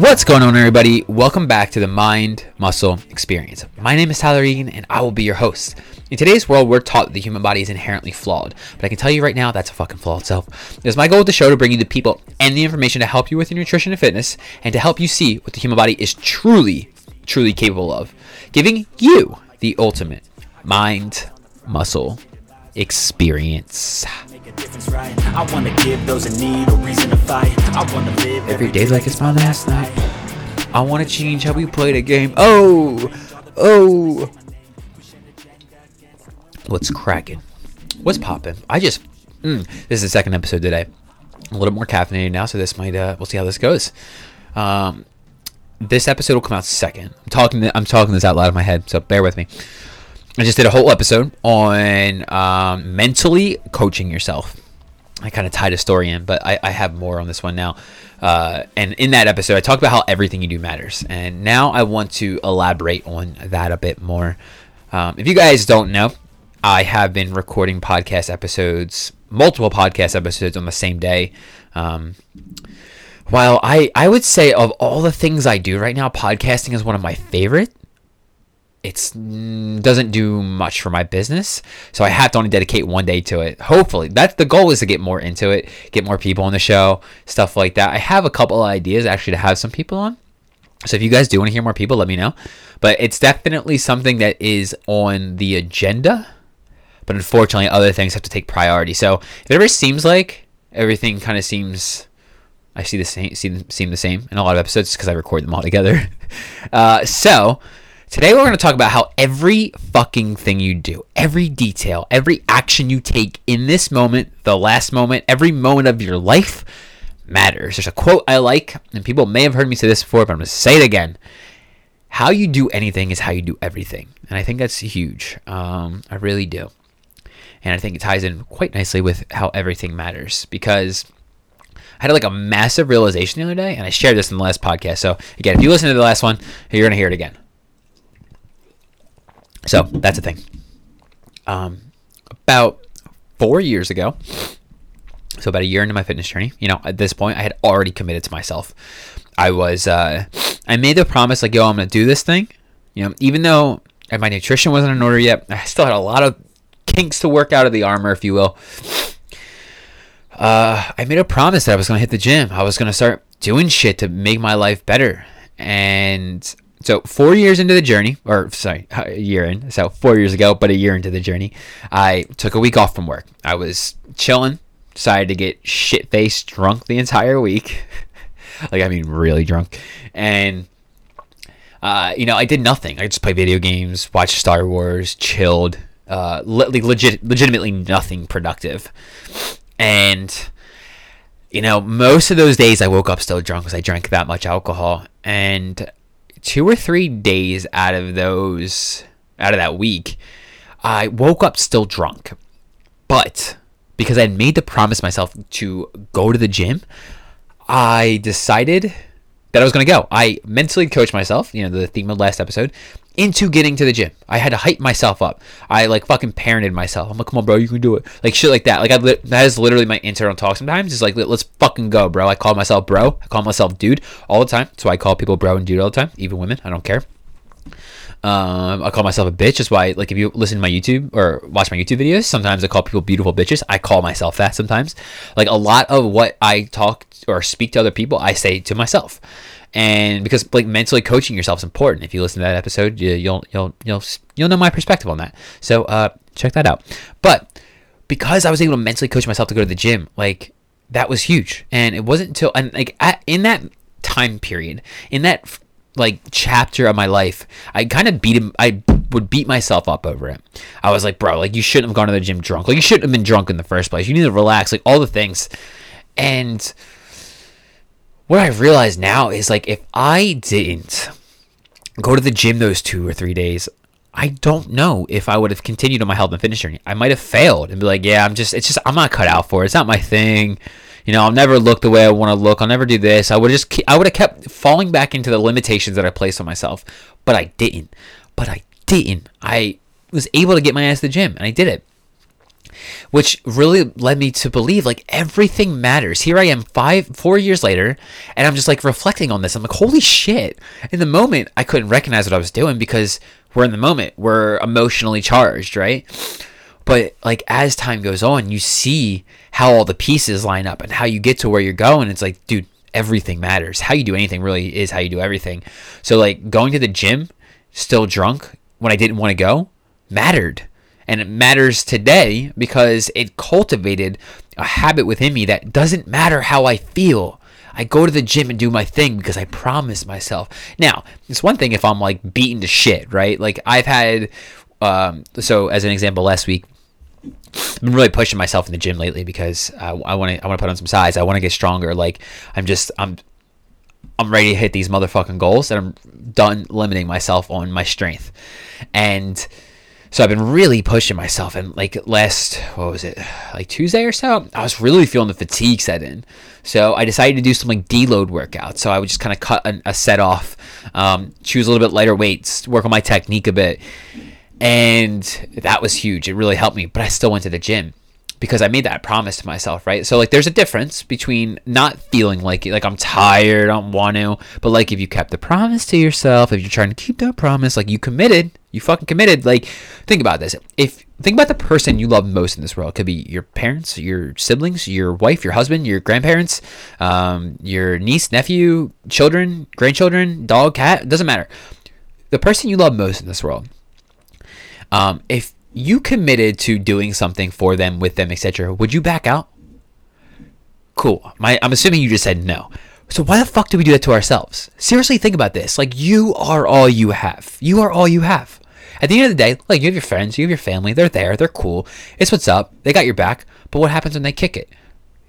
What's going on, everybody? Welcome back to the Mind Muscle Experience. My name is Tyler Egan, and I will be your host. In today's world, we're taught that the human body is inherently flawed, but I can tell you right now, that's a fucking flaw itself. It is my goal with the show to bring you the people and the information to help you with your nutrition and fitness, and to help you see what the human body is truly capable of, giving you the ultimate Mind Muscle Experience. Right. I want to give those in need a reason to fight. I want to live every day like it's my last night. I want to change how we play the game. Oh, what's cracking? What's popping? This is the second episode today. I'm a little more caffeinated now, so this might we'll see how this goes. This episode will come out second. I'm talking this out loud in my head, so bear with me. I just did a whole episode on mentally coaching yourself. I kind of tied a story in, but I have more on this one now. And in that episode, I talked about how everything you do matters. And now I want to elaborate on that a bit more. If you guys don't know, I have been recording podcast episodes, multiple podcast episodes on the same day. While I would say of all the things I do right now, podcasting is one of my favorite. It doesn't do much for my business, so I have to only dedicate one day to it. Hopefully, that's the goal, is to get more into it, get more people on the show, stuff like that. I have a couple of ideas actually to have some people on, so if you guys do want to hear more people, let me know. But it's definitely something that is on the agenda, but unfortunately, other things have to take priority. So if it ever seems like everything kind of seems, I see the same, seem the same in a lot of episodes because I record them all together. Today, we're going to talk about how every fucking thing you do, every detail, every action you take in this moment, the last moment, every moment of your life matters. There's a quote I like, and people may have heard me say this before, but I'm going to say it again. How you do anything is how you do everything. And I think that's huge. I really do. And I think it ties in quite nicely with how everything matters, because I had like a massive realization the other day, and I shared this in the last podcast. So again, if you listen to the last one, you're going to hear it again. So that's the thing. About 4 years ago, so about a year into my fitness journey, at this point, I had already committed to myself. I made the promise, like, yo, I'm going to do this thing. Even though my nutrition wasn't in order yet, I still had a lot of kinks to work out of the armor, if you will. I made a promise that I was going to hit the gym. I was going to start doing shit to make my life better. And so 4 years into the journey, so 4 years ago, but a year into the journey, I took a week off from work. I was chilling, decided to get shit-faced drunk the entire week. Like, I mean, really drunk. And, I did nothing. I just played video games, watched Star Wars, chilled, legitimately nothing productive. And, most of those days I woke up still drunk because I drank that much alcohol. And 2 or 3 days out of that week, I woke up still drunk. But because I had made the promise myself to go to the gym, I decided that I was going to go. I mentally coached myself, the theme of the last episode, into getting to the gym. I had to hype myself up. I like fucking parented myself. I'm like, come on, bro, you can do it. Like shit like that. Like that is literally my internal talk sometimes. It's like, let's fucking go, bro. I call myself bro. I call myself dude all the time. That's why I call people bro and dude all the time. Even women. I don't care. I call myself a bitch. That's why, like, if you listen to my YouTube or watch my YouTube videos, sometimes I call people beautiful bitches. I call myself that sometimes. Like a lot of what I talk or speak to other people, I say to myself. And because like mentally coaching yourself is important. If you listen to that episode, you'll know my perspective on that. So check that out. But because I was able to mentally coach myself to go to the gym, like that was huge. And it wasn't until in that time period, in that like chapter of my life, I would beat myself up over it. I was like, bro, like you shouldn't have gone to the gym drunk. Like you shouldn't have been drunk in the first place. You need to relax, like all the things. And what I realize now is like, if I didn't go to the gym those 2 or 3 days, I don't know if I would have continued on my health and fitness journey. I might have failed and be like, yeah, I'm not cut out for it. It's not my thing. I'll never look the way I want to look. I'll never do this. I would have kept falling back into the limitations that I placed on myself, but I didn't. I was able to get my ass to the gym, and I did it. which really led me to believe like everything matters. Here I am 4 years later, and I'm just like reflecting on this. I'm like, holy shit. In the moment, I couldn't recognize what I was doing because we're in the moment. We're emotionally charged, right? But like as time goes on, you see how all the pieces line up and how you get to where you're going. It's like, dude, everything matters. How you do anything really is how you do everything. So like going to the gym, still drunk when I didn't want to go, mattered. And it matters today because it cultivated a habit within me that doesn't matter how I feel. I go to the gym and do my thing because I promised myself. Now, it's one thing if I'm like beaten to shit, right? Like I've had, so as an example, last week, I've been really pushing myself in the gym lately because I want to put on some size. I want to get stronger. Like I'm ready to hit these motherfucking goals, and I'm done limiting myself on my strength. And so I've been really pushing myself, and like like Tuesday or so, I was really feeling the fatigue set in. So I decided to do some like deload workouts. So I would just kind of cut a set off, choose a little bit lighter weights, work on my technique a bit. And that was huge. It really helped me, but I still went to the gym because I made that promise to myself, right? So like there's a difference between not feeling like I'm tired, I don't want to, but like if you kept the promise to yourself, if you're trying to keep that promise, like you fucking committed. Like think about this. Think about the person you love most in this world. It could be your parents, your siblings, your wife, your husband, your grandparents, your niece, nephew, children, grandchildren, dog, cat, doesn't matter. The person you love most in this world. If you committed to doing something for them, with them, etc., would you back out? Cool. I'm assuming you just said no. So why the fuck do we do that to ourselves? Seriously, think about this. Like you are all you have. You are all you have. At the end of the day, like you have your friends, you have your family. They're there. They're cool. It's what's up. They got your back. But what happens when they kick it?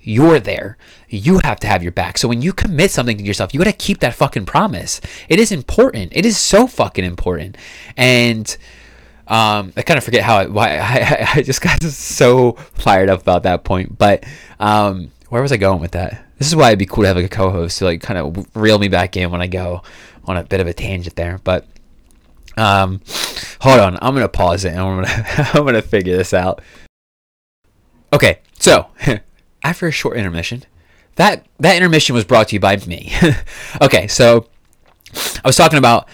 You're there. You have to have your back. So when you commit something to yourself, you got to keep that fucking promise. It is important. It is so fucking important. And I kind of forget why I just got so fired up about that point, but where was I going with that? This is why it'd be cool to have like a co-host to like kind of reel me back in when I go on a bit of a tangent there. But hold on, I'm gonna pause it and I'm gonna figure this out. Okay, so after a short intermission, that intermission was brought to you by me. Okay, so I was talking about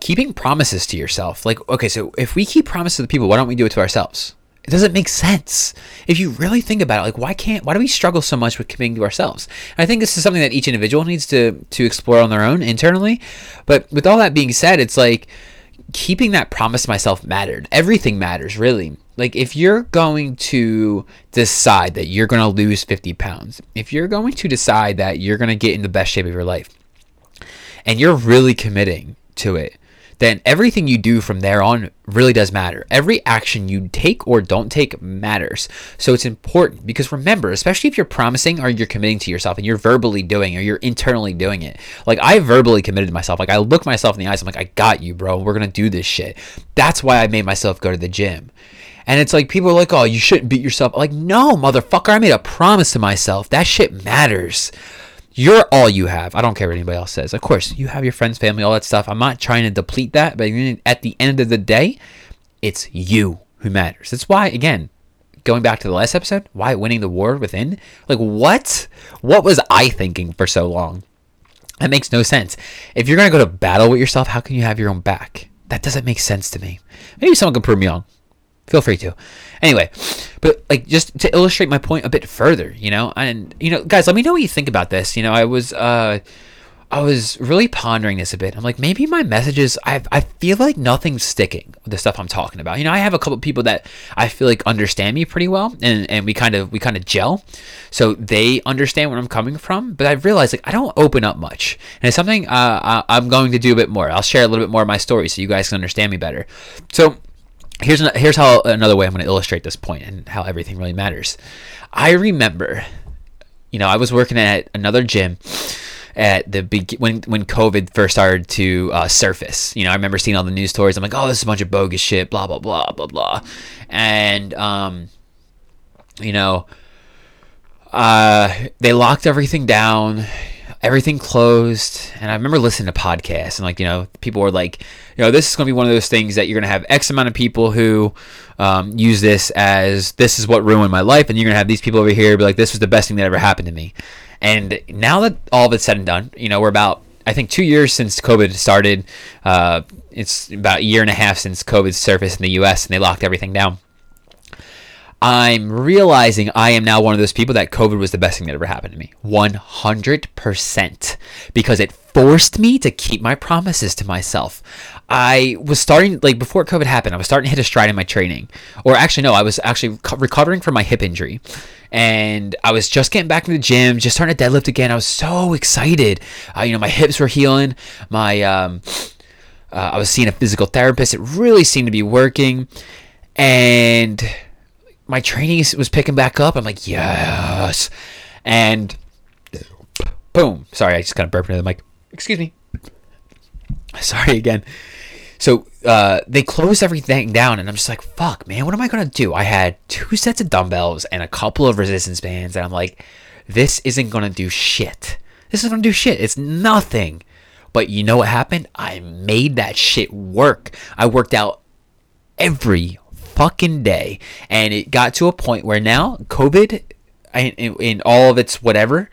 keeping promises to yourself. Like, okay, so if we keep promises to people, why don't we do it to ourselves? It doesn't make sense. If you really think about it, like, why do we struggle so much with committing to ourselves? And I think this is something that each individual needs to explore on their own internally. But with all that being said, it's like keeping that promise to myself mattered. Everything matters, really. Like if you're going to decide that you're going to lose 50 pounds, if you're going to decide that you're going to get in the best shape of your life, and you're really committing to it, then everything you do from there on really does matter. Every action you take or don't take matters. So it's important because remember, especially if you're promising or you're committing to yourself and you're verbally doing it or you're internally doing it. Like I verbally committed to myself. Like I look myself in the eyes. I'm like, I got you, bro. We're going to do this shit. That's why I made myself go to the gym. And it's like people are like, oh, you shouldn't beat yourself. I'm like, no, motherfucker. I made a promise to myself. That shit matters. You're all you have. I don't care what anybody else says. Of course, you have your friends, family, all that stuff. I'm not trying to deplete that, but at the end of the day, it's you who matters. That's why, again, going back to the last episode, why winning the war within? Like, what? What was I thinking for so long? That makes no sense. If you're going to go to battle with yourself, how can you have your own back? That doesn't make sense to me. Maybe someone can prove me wrong. Feel free to. Anyway, but like just to illustrate my point a bit further, and guys, let me know what you think about this. I was really pondering this a bit. I'm like, maybe my messages, I feel like nothing's sticking with the stuff I'm talking about. I have a couple of people that I feel like understand me pretty well, and we kind of gel, so they understand where I'm coming from. But I realized like I don't open up much, and it's something I'm going to do a bit more. I'll share a little bit more of my story so you guys can understand me better. So. Here's how another way I'm going to illustrate this point and how everything really matters. I remember, I was working at another gym at the when COVID first started to surface. I remember seeing all the news stories. I'm like, oh, this is a bunch of bogus shit, blah blah blah blah blah, and they locked everything down. everything closed. And I remember listening to podcasts, and people were like, this is going to be one of those things that you're going to have X amount of people who use this as, this is what ruined my life. And you're going to have these people over here be like, this was the best thing that ever happened to me. And now that all of it's said and done, we're about, I think, 2 years since COVID started. It's about a year and a half since COVID surfaced in the US and they locked everything down. I'm realizing I am now one of those people that COVID was the best thing that ever happened to me. 100%. Because it forced me to keep my promises to myself. I was starting, before COVID happened, I was starting to hit a stride in my training. Or actually, no, I was actually recovering from my hip injury. And I was just getting back to the gym, just starting to deadlift again. I was so excited. My hips were healing. I was seeing a physical therapist. It really seemed to be working. And my training was picking back up. I'm like, yes. And boom. Sorry, I just kind of burped into the mic. Excuse me. Sorry again. So they closed everything down, and I'm just like, fuck, man, what am I going to do? I had 2 sets of dumbbells and a couple of resistance bands, and I'm like, this isn't going to do shit. It's nothing. But you know what happened? I made that shit work. I worked out every fucking day, and it got to a point where now COVID in all of its whatever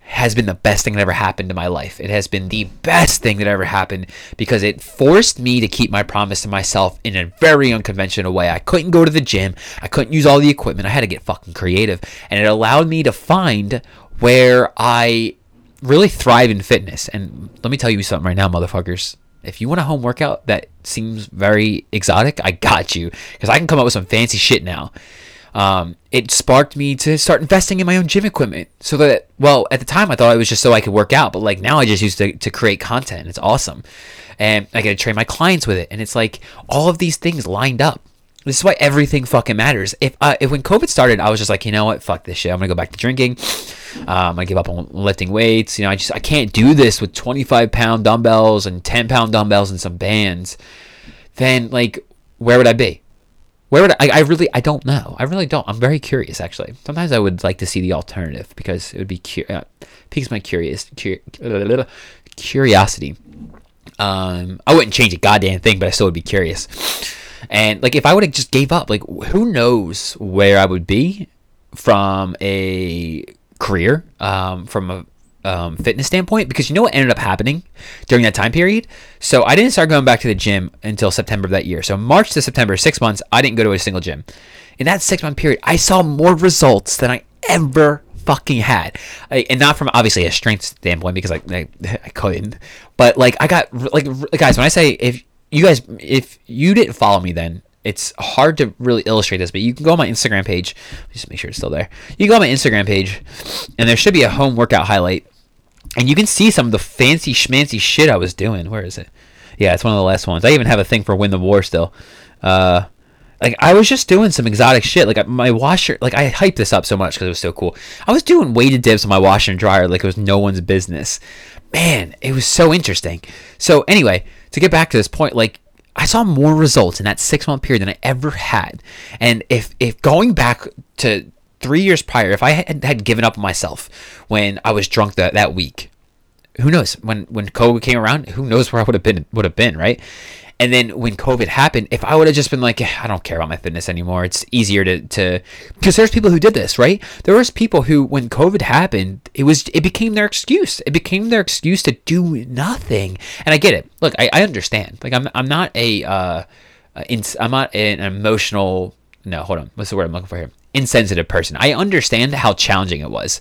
has been the best thing that ever happened to my life. It has been the best thing that ever happened because it forced me to keep my promise to myself in a very unconventional way. I couldn't go to the gym. I couldn't use all the equipment. I had to get fucking creative, and it allowed me to find where I really thrive in fitness. And let me tell you something right now, motherfuckers. If you want a home workout that seems very exotic, I got you, because I can come up with some fancy shit now. It sparked me to start investing in my own gym equipment so that, well, at the time I thought it was just so I could work out, but now I just use to create content. It's awesome. And I get to train my clients with it. And it's like all of these things lined up. This is why everything fucking matters. If when COVID started, I was just like, you know what? Fuck this shit. I'm going to go back to drinking. I'm going to give up on lifting weights. I can't do this with 25-pound dumbbells and 10-pound dumbbells and some bands. Then, where would I be? Where would I don't know. I really don't. I'm very curious, actually. Sometimes I would like to see the alternative because it would be, piques my curiosity. I wouldn't change a goddamn thing, but I still would be curious. And if I would have just gave up, who knows where I would be from a career, from a fitness standpoint, because you know what ended up happening during that time period? So I didn't start going back to the gym until September of that year. So March to September, 6 months, I didn't go to a single gym. In that 6 month period, I saw more results than I ever fucking had, and not from obviously a strength standpoint, because I couldn't, but I got, guys, when I say, if you didn't follow me then, it's hard to really illustrate this, but you can go on my Instagram page. Just make sure it's still there. You can go on my Instagram page, and there should be a home workout highlight, and you can see some of the fancy schmancy shit I was doing. Where is it? Yeah, it's one of the last ones. I even have a thing for Win the War still. I was just doing some exotic shit. My washer, I hyped this up so much because it was so cool. I was doing weighted dips on my washer and dryer like it was no one's business. Man, it was so interesting. So anyway, to get back to this point, I saw more results in that 6 month period than I ever had. And if going back to 3 years prior, if I had given up on myself when I was drunk that week, who knows? When COVID came around, who knows where I would have been, right? And then when COVID happened, if I would have just been like, I don't care about my fitness anymore. It's easier to because there's people who did this, right? There was people who, when COVID happened, it became their excuse. It became their excuse to do nothing. And I get it. Look, I understand. I'm not an emotional. No, hold on. What's the word I'm looking for here? Insensitive person. I understand how challenging it was.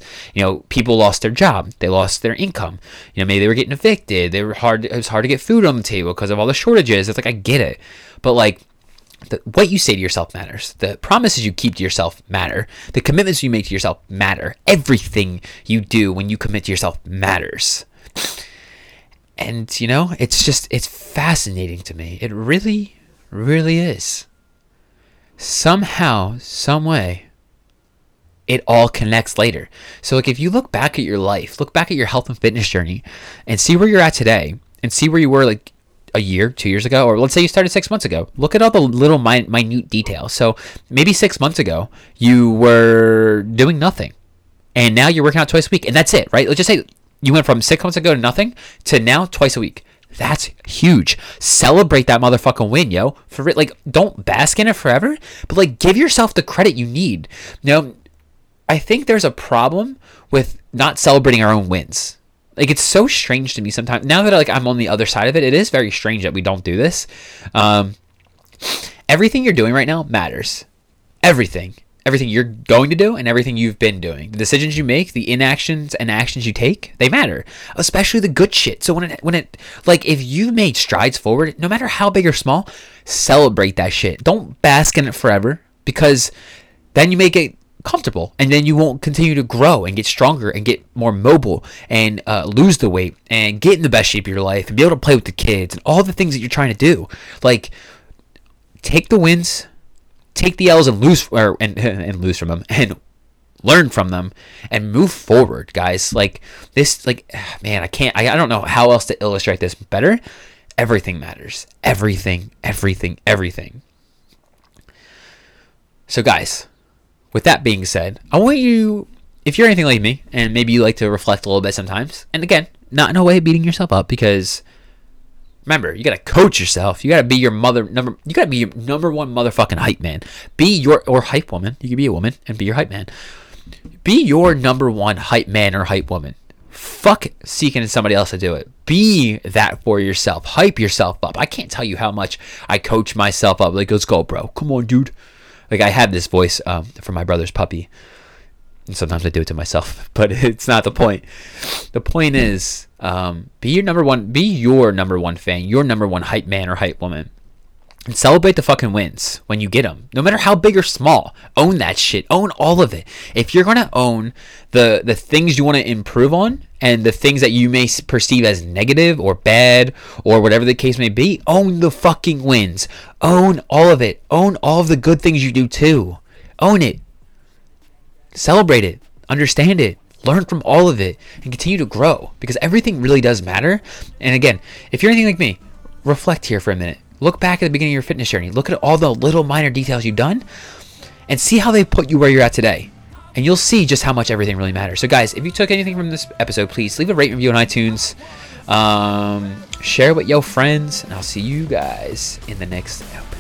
People lost their job, they lost their income. Maybe they were getting evicted. It was hard to get food on the table because of all the shortages. It's I get it, but what you say to yourself matters. The promises you keep to yourself matter. The commitments you make to yourself matter. Everything you do when you commit to yourself matters. And it's fascinating to me. It really, really is. Somehow, some way, it all connects later. So if you look back at your life, look back at your health and fitness journey and see where you're at today and see where you were a year, 2 years ago, or let's say you started 6 months ago, look at all the little minute details. So maybe 6 months ago, you were doing nothing and now you're working out twice a week and that's it, right? Let's just say You went from 6 months ago to nothing to now twice a week. That's huge. Celebrate that motherfucking win, yo. For real, like, don't bask in it forever, but like, give yourself the credit you need. You know, I think there's a problem with not celebrating our own wins. Like, it's so strange to me sometimes. Now that like I'm on the other side of it, it is very strange that we don't do this. Everything you're doing right now matters. Everything you're going to do and everything you've been doing. The decisions you make, the inactions and actions you take, they matter, especially the good shit. So when it like, if you've made strides forward, no matter how big or small, celebrate that shit. Don't bask in it forever, because then you make it comfortable and then you won't continue to grow and get stronger and get more mobile and lose the weight and get in the best shape of your life and be able to play with the kids and all the things that you're trying to do. Like, take the wins, take the L's and lose from them and learn from them and move forward, guys. Like this, like, man, I don't know how else to illustrate this better. Everything matters. Everything. So guys, with that being said, I want you, if you're anything like me and maybe you like to reflect a little bit sometimes, and again, not in a way beating yourself up, because remember, you got to coach yourself. You got to be your number one motherfucking hype man. Be or hype woman. You can be a woman and be your hype man. Be your number one hype man or hype woman. Fuck seeking somebody else to do it. Be that for yourself. Hype yourself up. I can't tell you how much I coach myself up. Like, let's go, bro. Come on, dude. Like, I have this voice from my brother's puppy. And sometimes I do it to myself, but it's not the point. The point is, be your number one fan, your number one hype man or hype woman, and celebrate the fucking wins when you get them, no matter how big or small. Own that shit. Own all of it. If you're gonna own the things you want to improve on and the things that you may perceive as negative or bad or whatever the case may be, own the fucking wins. Own all of it. Own all of the good things you do too. Own it. Celebrate it, understand it, learn from all of it, and continue to grow, because everything really does matter. And again, if you're anything like me, reflect here for a minute. Look back at the beginning of your fitness journey. Look at all the little minor details you've done and see how they put you where you're at today. And you'll see just how much everything really matters. So guys, if you took anything from this episode, please leave a rate and review on iTunes. Share it with your friends, and I'll see you guys in the next episode.